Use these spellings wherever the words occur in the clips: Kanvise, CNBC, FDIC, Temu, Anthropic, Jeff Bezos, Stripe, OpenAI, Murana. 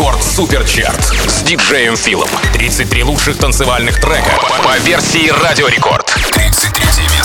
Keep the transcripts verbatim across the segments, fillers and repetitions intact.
Рекорд Суперчарт с диджеем Филом. тридцать три лучших танцевальных трека по версии Радио Рекорд. тридцать третье место.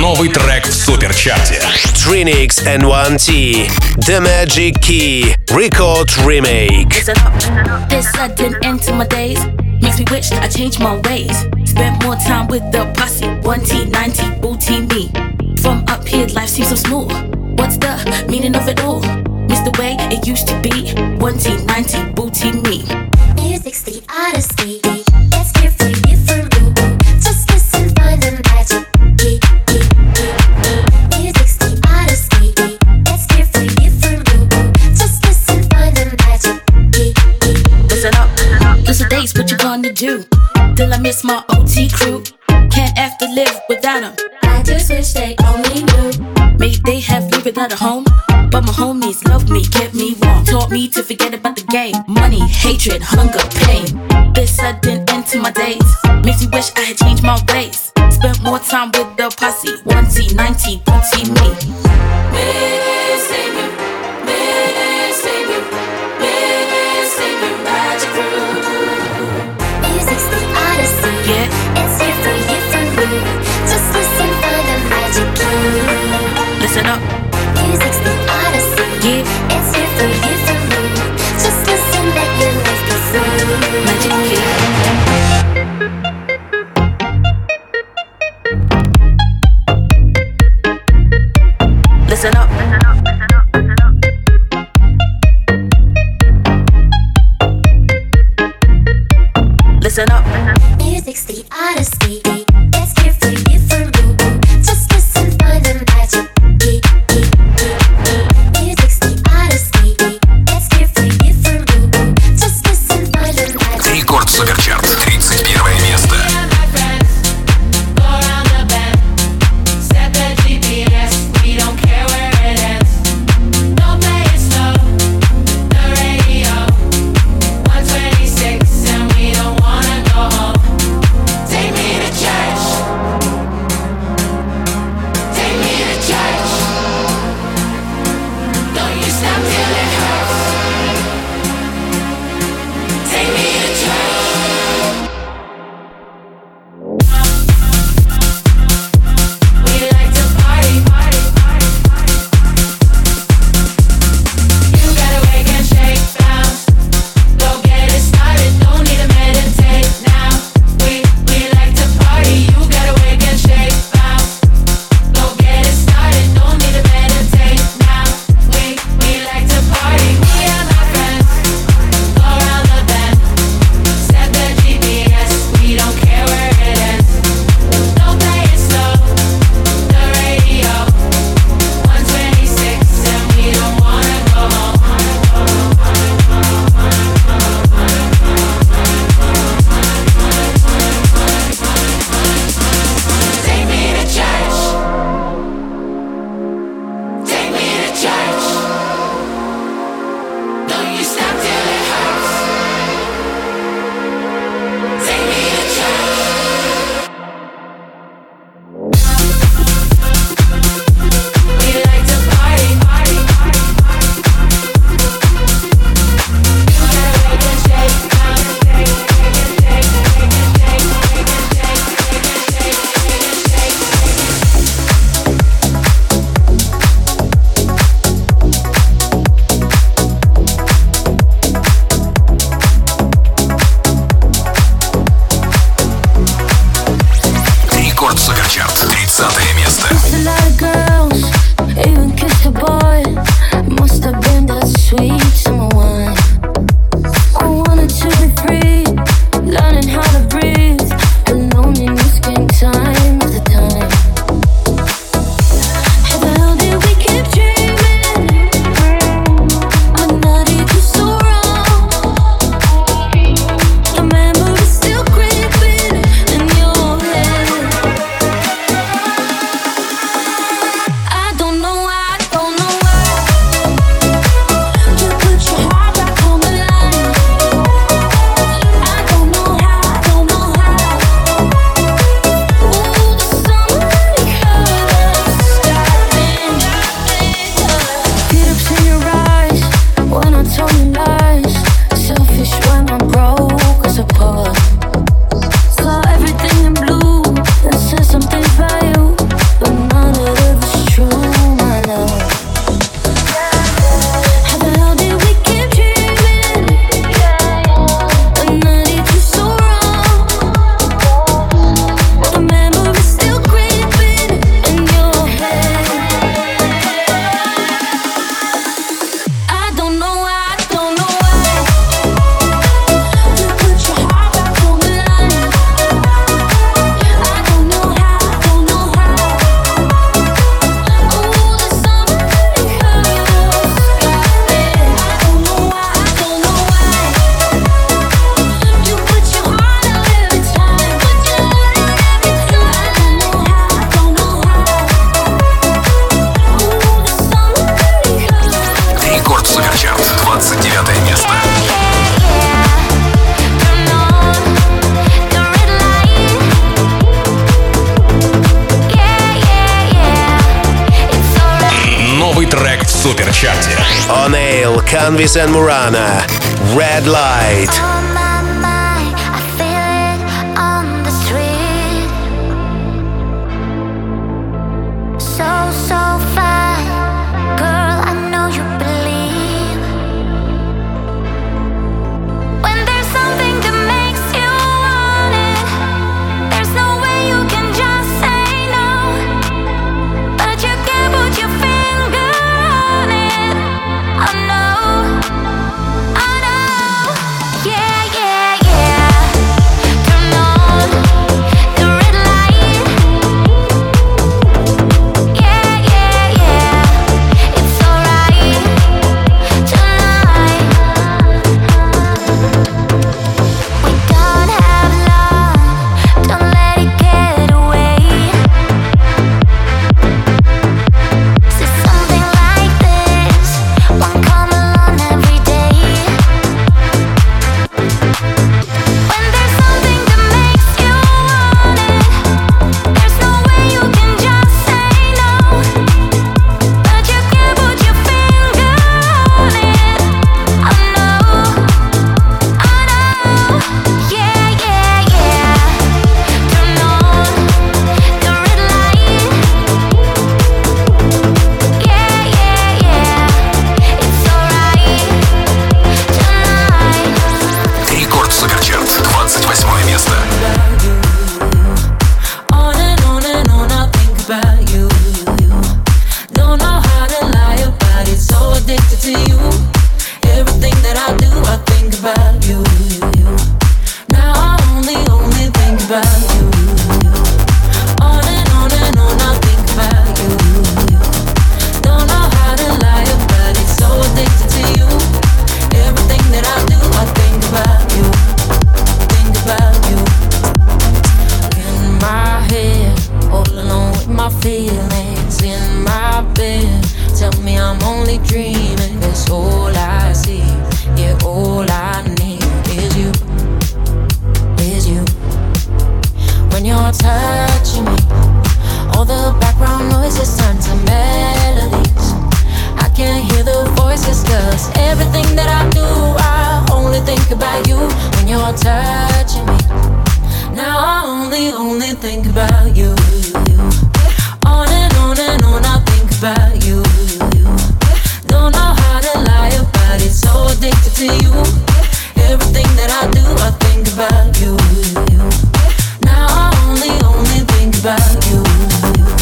Новый трек в суперчарте. Trinix and one T, The Magic Key, Record Remake. This sudden end to my days makes me wish I changed my ways. Spent more time with the posse, one T, nine T, booty me. From up here, life seems so smooth. What's the meaning of it all? Miss the way it used to be, one T, nine T, booty me. Music's the odyssey, it's different, different. Just listen, find the magic key. What you gonna do? Till I miss my O T crew. Can't have to live without them. I just wish they only knew. Maybe they have lived without a home, but my homies loved me, kept me warm, taught me to forget about the game. Money, hatred, hunger, pain. This sudden end to my days makes me wish I had changed my ways. Spent more time with the posse, one T, nine T, booty me. Missing you, missing you, missing you, magic crew. It's the odyssey, yeah. It's different, different route. Just listen for the magic key. Listen up. Music's the odyssey, yeah. It's different, different route. Just listen, let your life be free. Magic key. Listen up. Listen up. Listen up. Listen up. Listen up. Music's the odyssey. It's different, different room. Just listen for the magic key. Music's the odyssey. It's different, different room. Just listen for the magic key. Рекорд Суперчарт. тридцать первое место. Take me to church. двадцатое место. Kanvise and Murana, Red Light. About you, now I only, only think about you.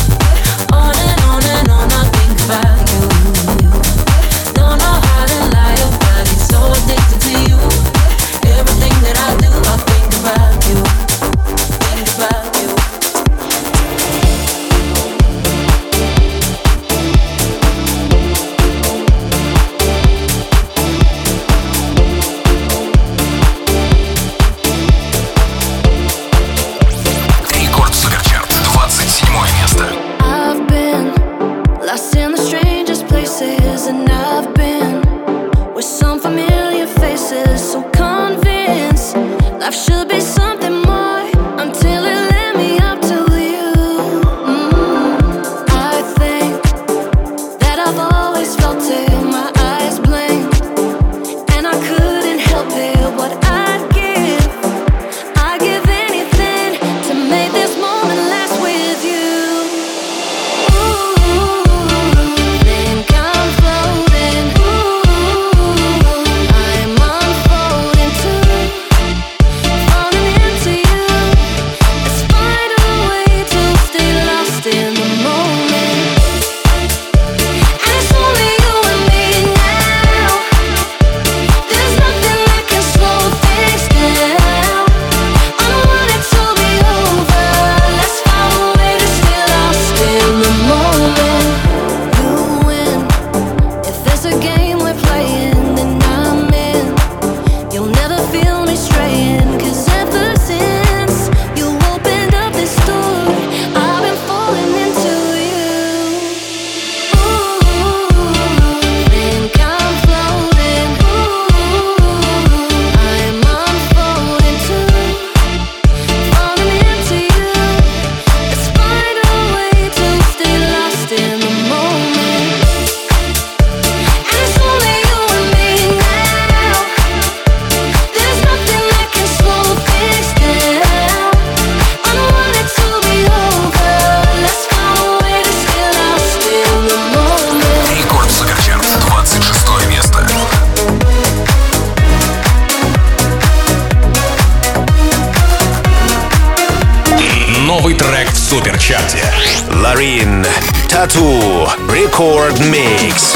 новый трек в суперчарте. Ларин, Tattoo, Record Mix.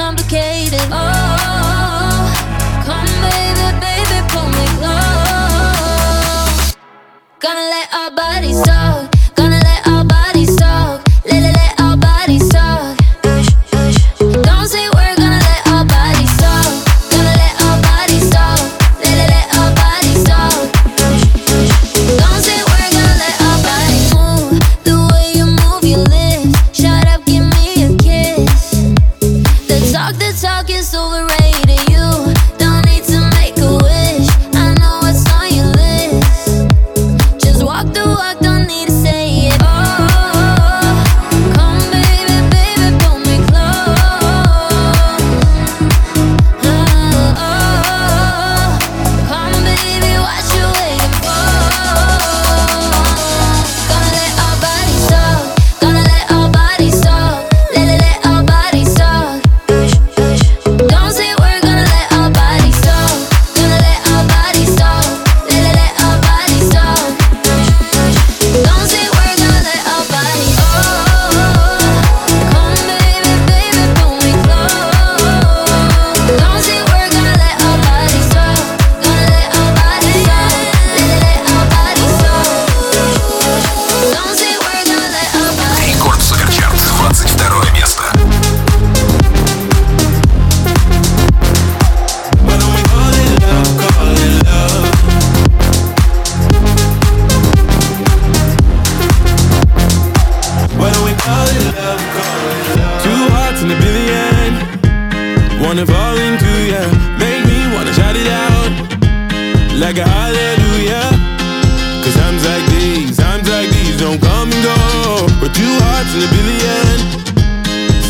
complicated. Oh, come baby, baby, pull me close. Gonna let our bodies talk. Gonna let our bodies talk. Let, let, let our bodies talk. Don't say we're gonna let our bodies talk. Gonna let our bodies talk. Let, let, let our bodies talk. Don't say we're gonna let our bodies move. The way you move your lips. Shut up, give me a kiss. The talk, the talk is overrated. You don't need to make a wish. I know what's on your list. Just walk the walk, don't need to say it. Oh, come baby, baby, pull me close. Oh, oh, come baby, what you waiting for? Gonna let our bodies talk. Gonna let our bodies talk. Let, let, let our bodies talk. Don't say we're gonna let our bodies talk. Gonna let our bodies talk. Let, let, let our bodies talk. Don't say we're gonna let our bodies. Oh, come baby, baby, pull me close. Don't say we're gonna let our bodies talk. Gonna let our bodies talk. Let, let, let our bodies talk. Don't say we're gonna let our bodies. Рекорд Суперчарт, двадцать второе место. But we call it love, call it love. Why don't we call it love, call it love? Two hearts in a billion, wanna fall into ya. Make me wanna shout it out like a hallelujah. 'Cause times like these, times like these don't come and go. We're two hearts in a billion,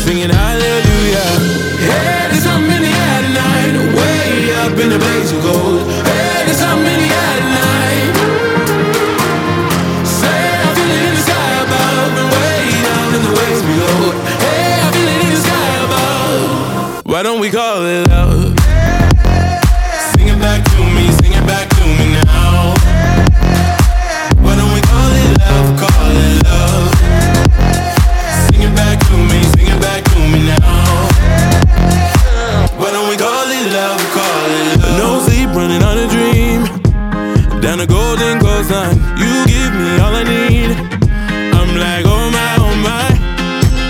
singing hallelujah. Hey, there's something in the air tonight, way up in the blaze of gold. Hey, there's something in the air tonight. Say, I feel it in the sky above and way down in the waves below. Hey, I feel it in the sky above. Why don't we call it love? Sing it back to me, sing it back to me now. Why don't we call it love, call it love? Sing it back to me, sing it back to me now. Why don't we call it love, call it love? No sleep running on a dream, down a golden coastline. You give me all I need, I'm like oh my, oh my.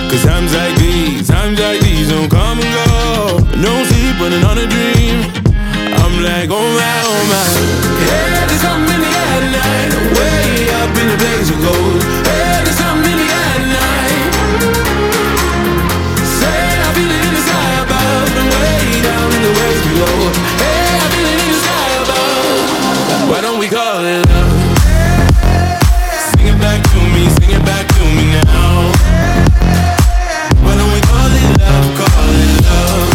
'Cause times like these, times like these don't come and go. No sleep running on a dream, I'm like oh my, oh my. Hey, there's something in the air tonight, way up in the blaze of gold. Hey, there's something in the air tonight. Say, I feel it in the sky above and way down in the waves below. Hey, I feel it in the sky above. Why don't we call it love? Sing it back to me, sing it back to me now. Why don't we call it love, call it love?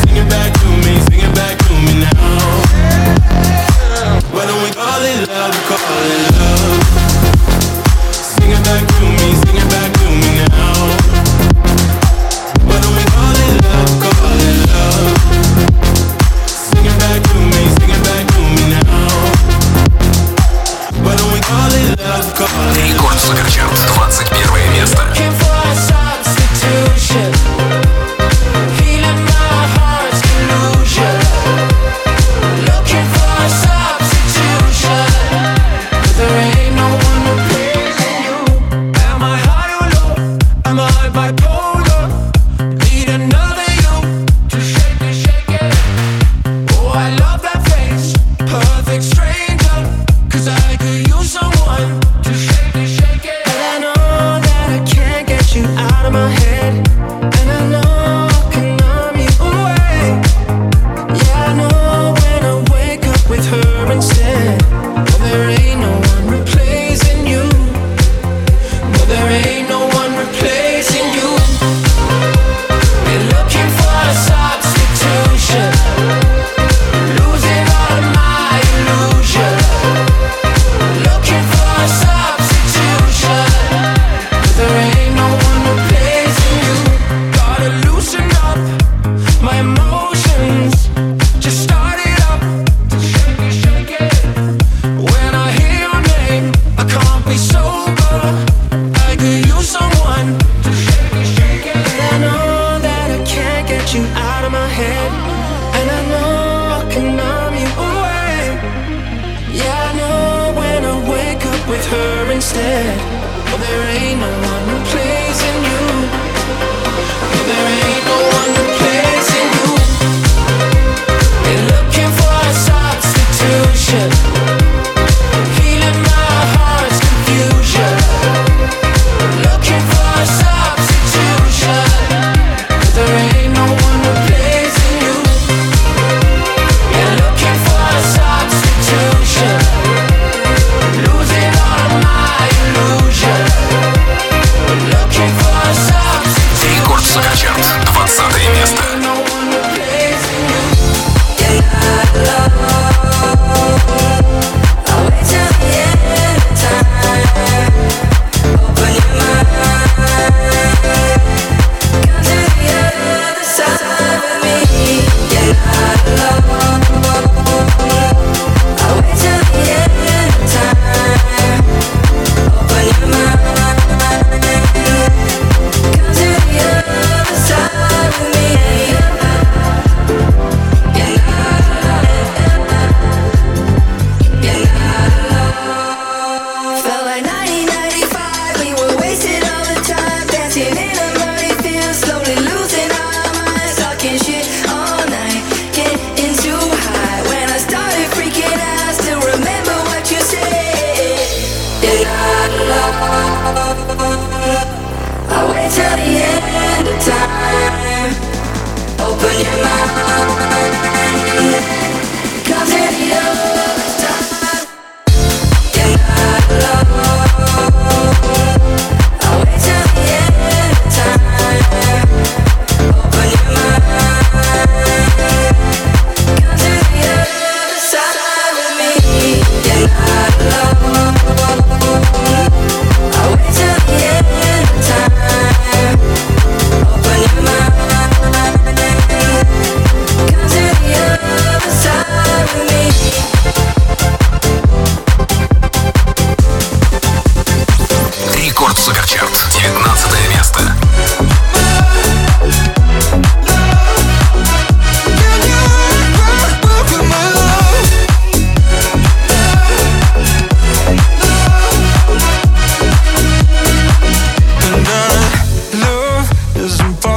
Sing it back to me, sing it back to me now. Why don't we call it love, call it love? Sing it back to me, sing it back to me now. Why don't we call it love, call it love? Sing it back to me, sing it back to me now. Why don't we call it love, call it love? Рекорд Суперчарт, двадцать первое место. There ain't no one replacing you.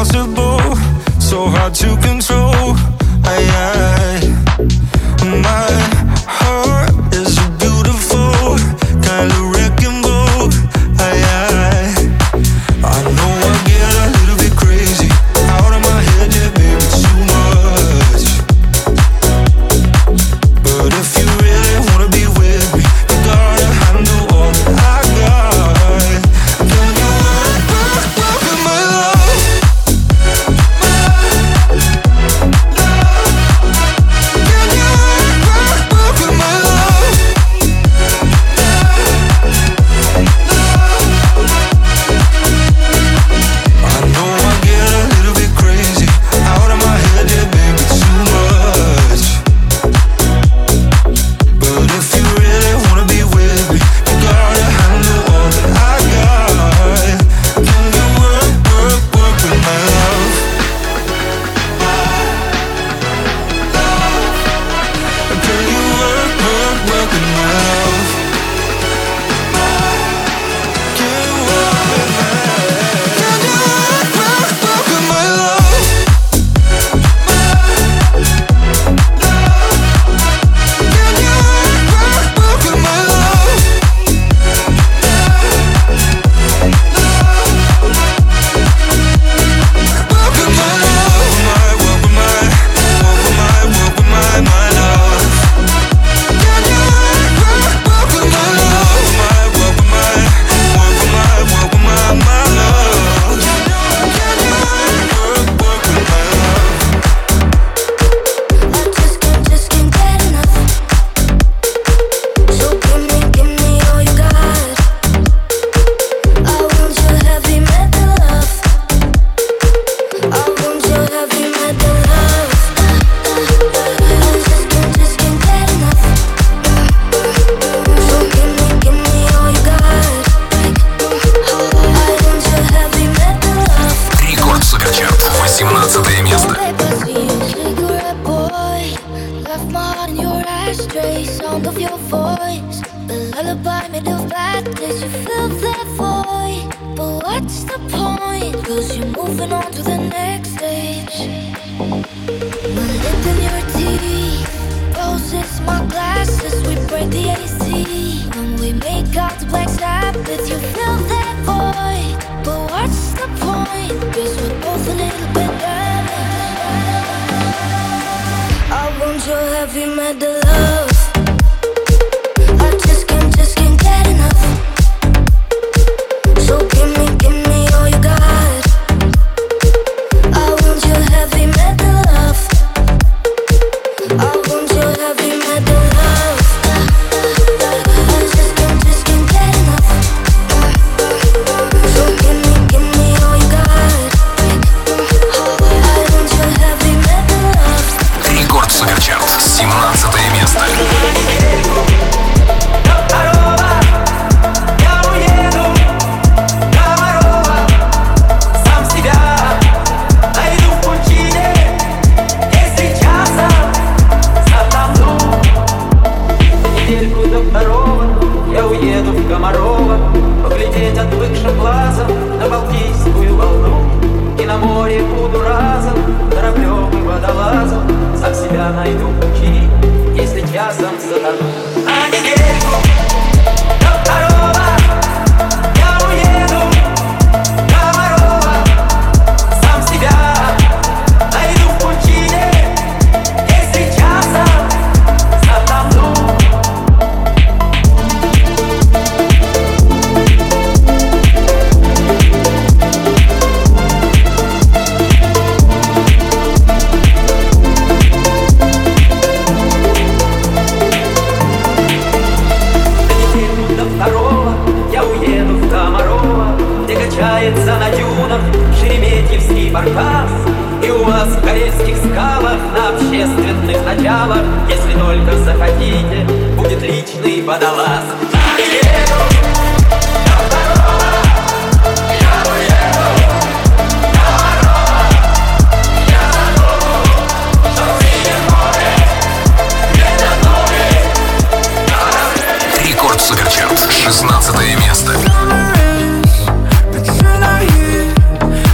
impossible, so hard to control. I, I, my heart is a beautiful kind of wrecking ball. I, I, I know I get a little bit crazy, out of my head, yeah, baby, too much. But if you really wanna be with me, you gotta handle all that I got. Girl, you are welcome, my love.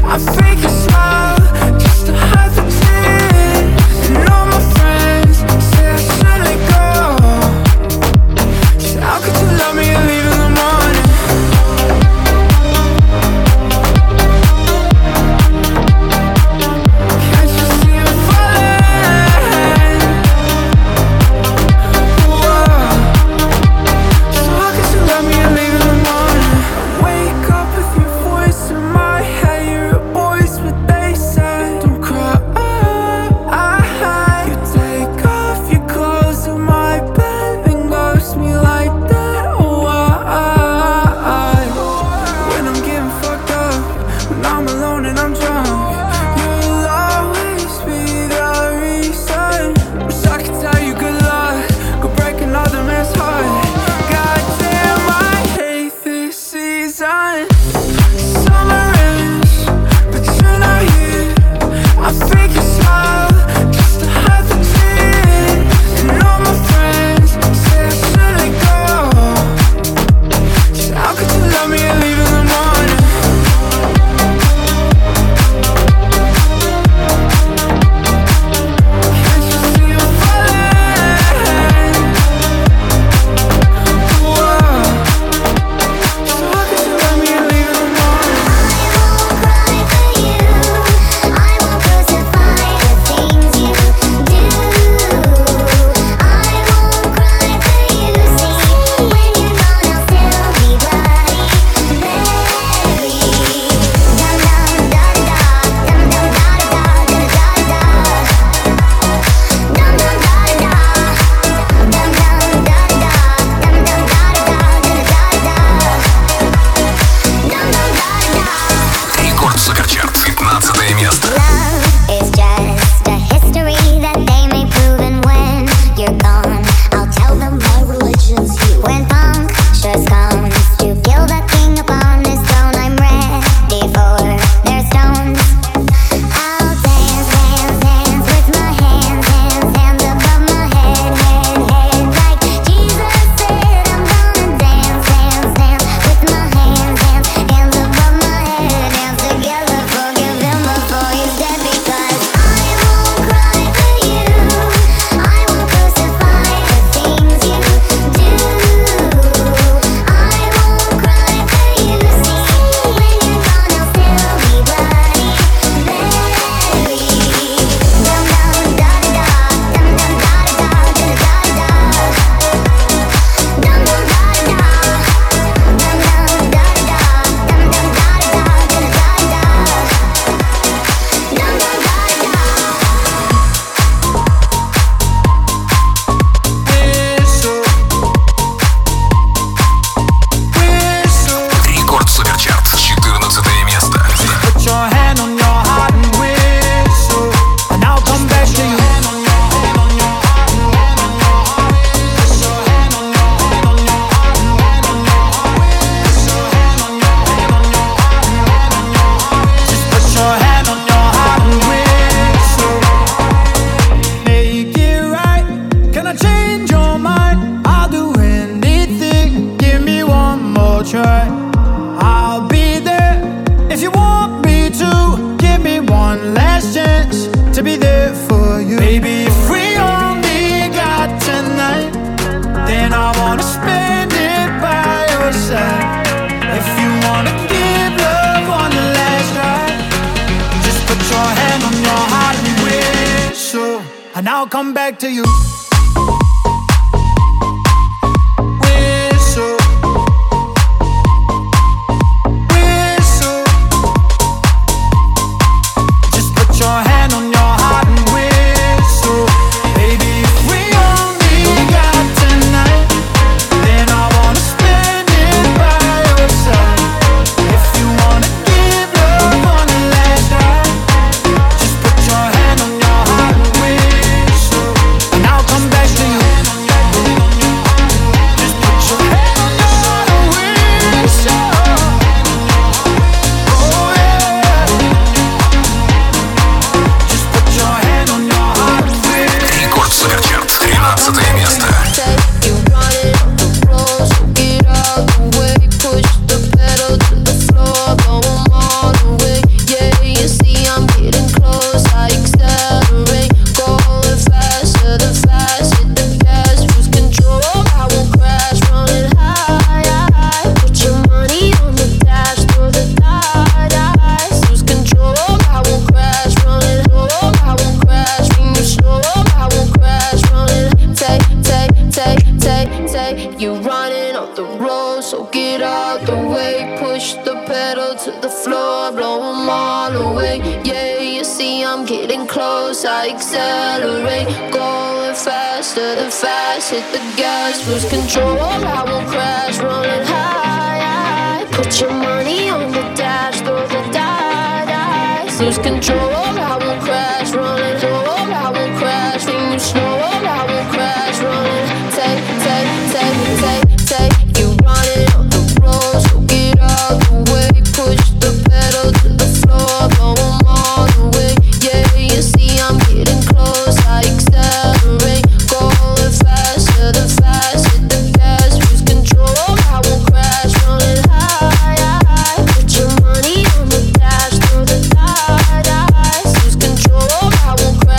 I fake a smile. put your hand on your heart and whistle, and I'll come back to you. Whistle, whistle. Just put your hand on your heart and whistle, baby. If we only got tonight, then I wanna spend it by your side. If you wanna give love on the last night, just put your hand on your heart and whistle, and I'll come back to you. Just put your hand on your heart and whistle. Oh yeah. Just put your hand on your heart and whistle. Рекорд Суперчарт, тринадцатое место. I accelerate, going faster than fast. Hit the gas, lose control. I won't crash, rolling high. Put your money on the dash, throw the dice. Lose control, I won't crash, rolling low. I won't crash, when you slow. I won't crash, rolling. Take, take, take, take, take. You running on the road, so get out the way. Push the pedal to the floor, go all the way. Yeah, you see I'm getting close, I accelerate, going faster than fast, hit the gas, lose control, I won't crash, rolling high, put your money on the dash, throw the dice, lose control, I won't crash.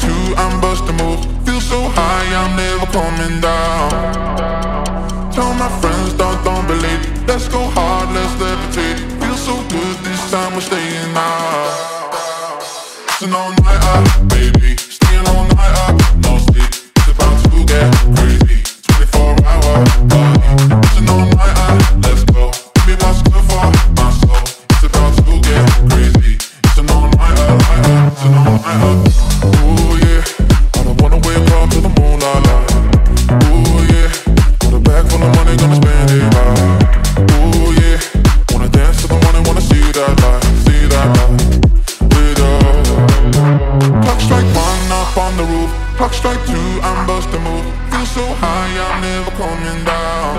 twenty-two, I'm busting moves. Feel so high, I'm never coming down. Tell my friends, don't, don't believe. Let's go hard, let's levitate. Feel so good, this time we're staying out. Staying all night up, baby. Staying all night up, no sleep. It's about to get crazy. Twenty-four hour party. Staying all night up, let's go. Give me what's good for my soul. It's about to get crazy. Staying all night up, staying all night up. Ooh yeah, I don't wanna wake up till the moonlight light. Ooh yeah, got a bag full of money, gonna spend it out. Ooh yeah, wanna dance till the morning, wanna see that light, see that light. On the roof, clock strike two, I'm bustin' move. Feel so high, I'm never coming down.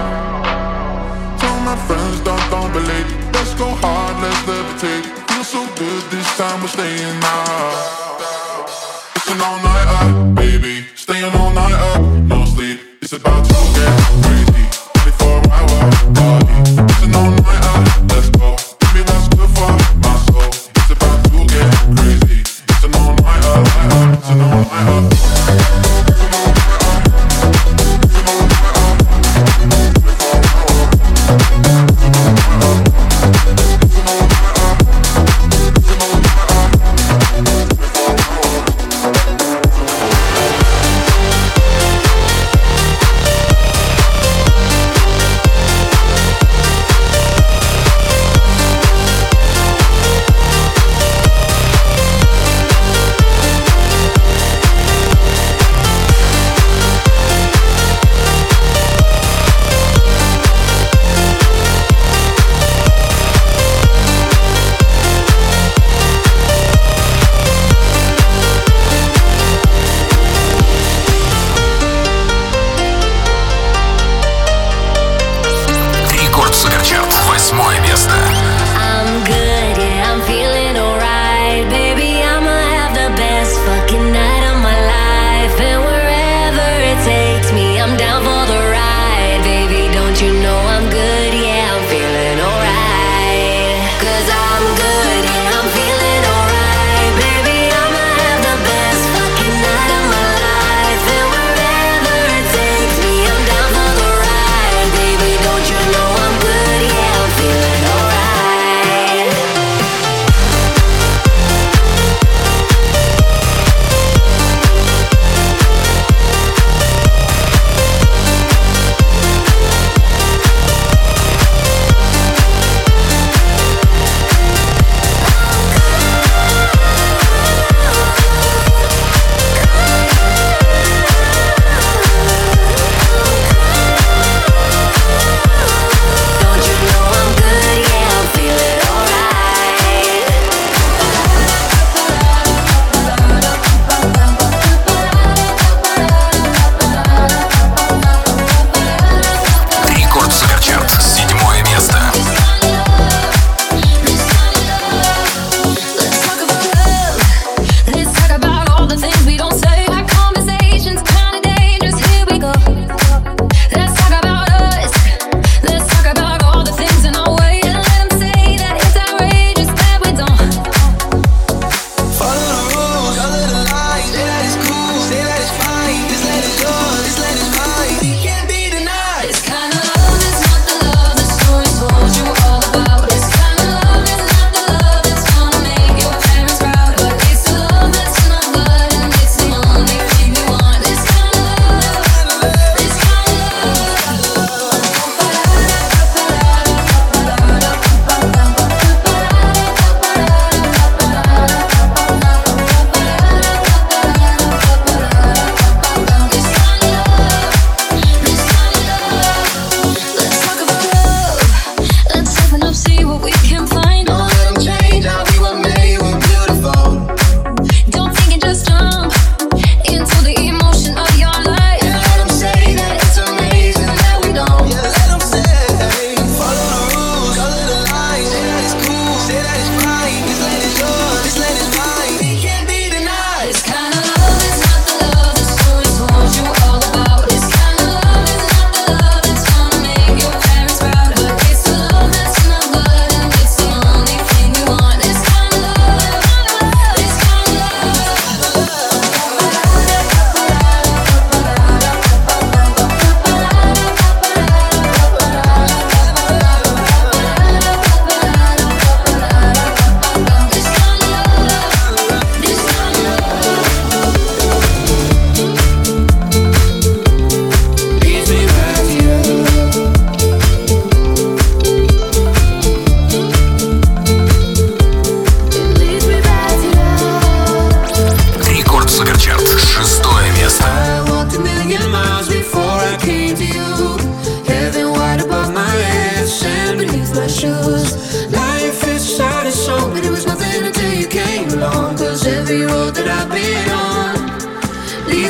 Tell my friends, don't, don't be late. Let's go hard, let's levitate. Feel so good, this time we're staying out. It's an all-nighter, baby. Staying all night up, no sleep. It's about to get crazy. twenty-four hour party. It's an all-nighter, let's go. Give me what's good for my soul. It's about to get crazy. It's an all-nighter, it's an all-nighter.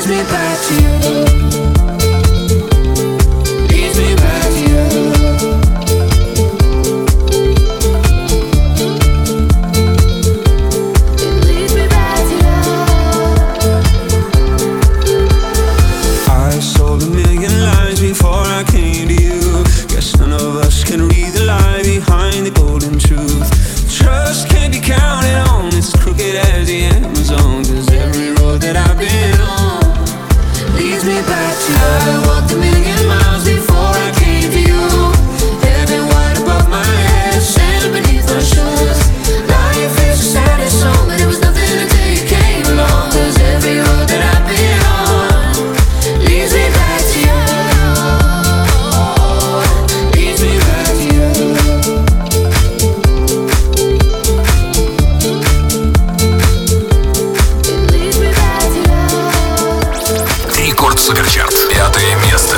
leads me back to you, leads me back to you, it leads me back to you. I sold a million lies before I came to you. Guess none of us can read the lie behind the golden truth. Trust can't be counted on, it's crooked as the Amazon. Cause every road that I've been on leads me back to you. I walked a million miles before I came to you. Heaven wide above my head, sand beneath my shoes. Life is the saddest song, but it was nothing until you came along. Cause every road that I've been on leads me back to you, leads me back to you. Рекорд Суперчарт. Пятое место.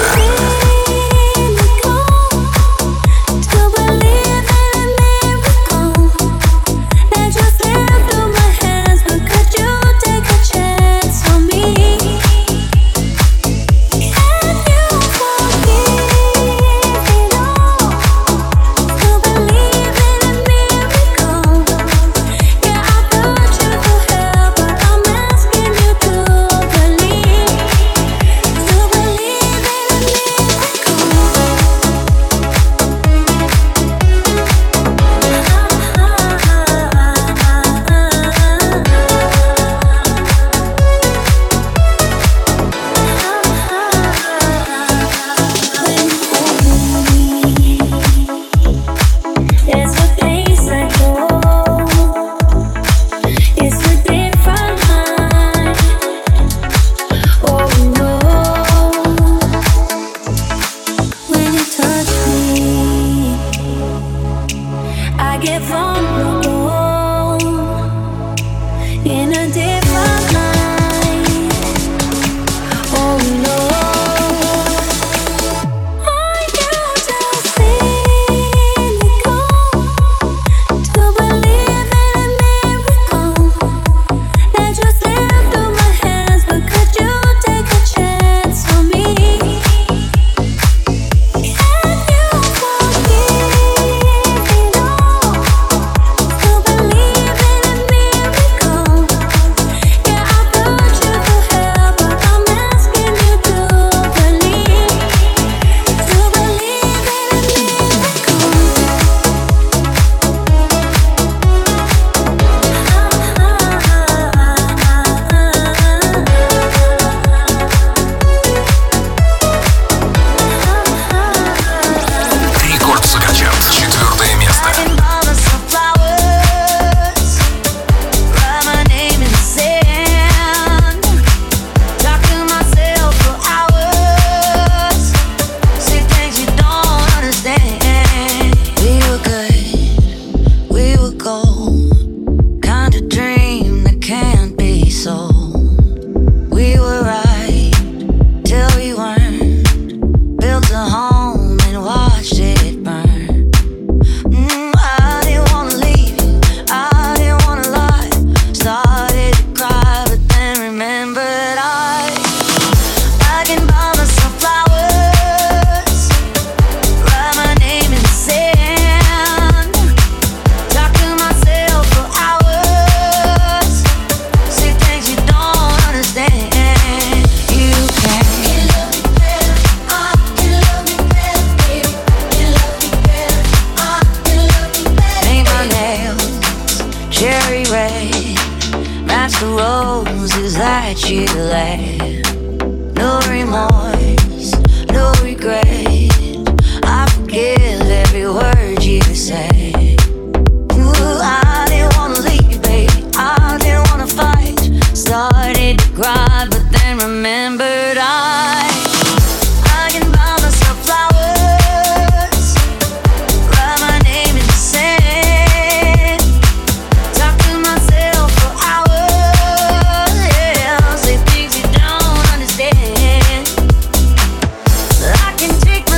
Take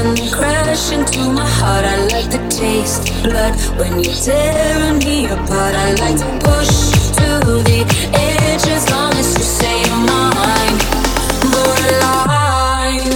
when you crash into my heart. I like the taste of blood when you're tearing me apart. I like to push to the edge as long as you say you're mine. Borderline.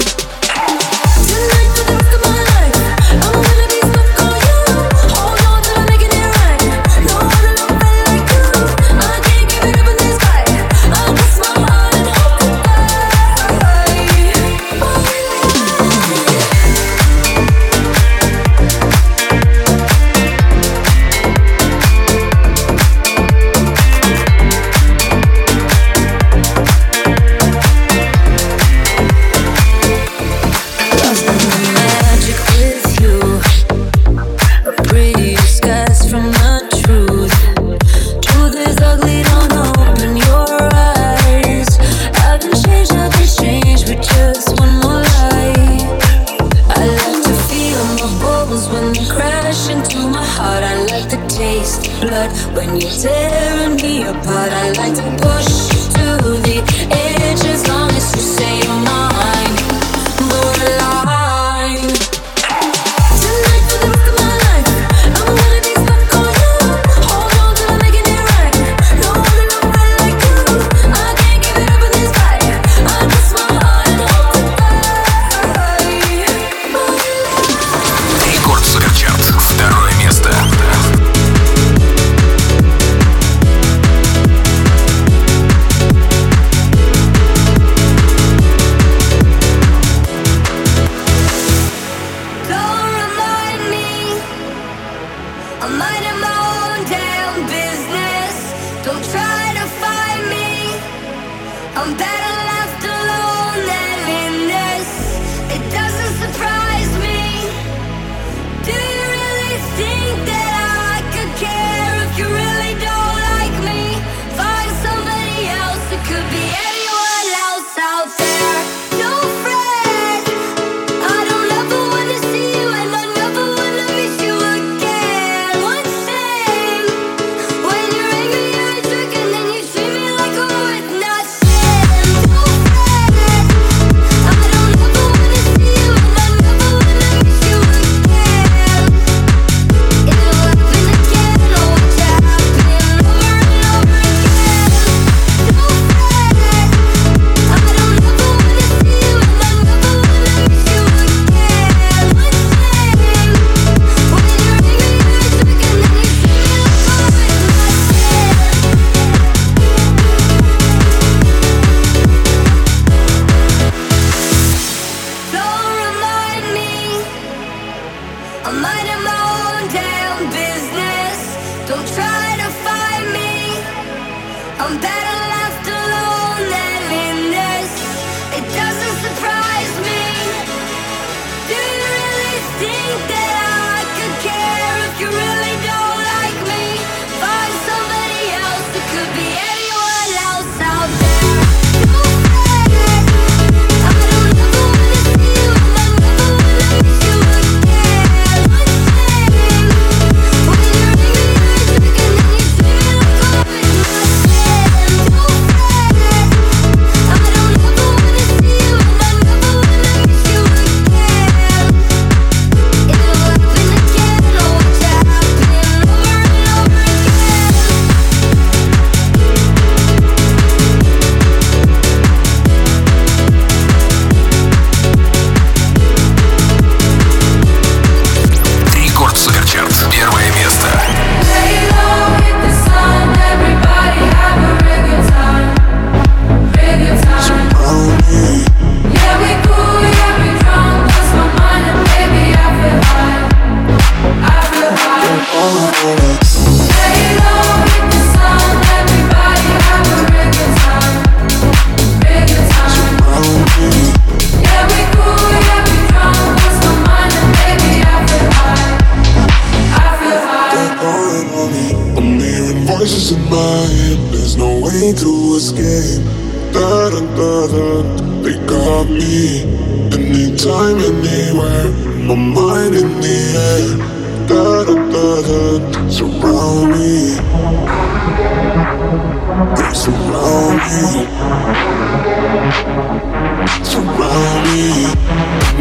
Surround me,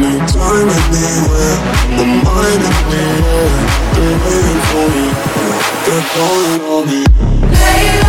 no time in me. They're calling on me.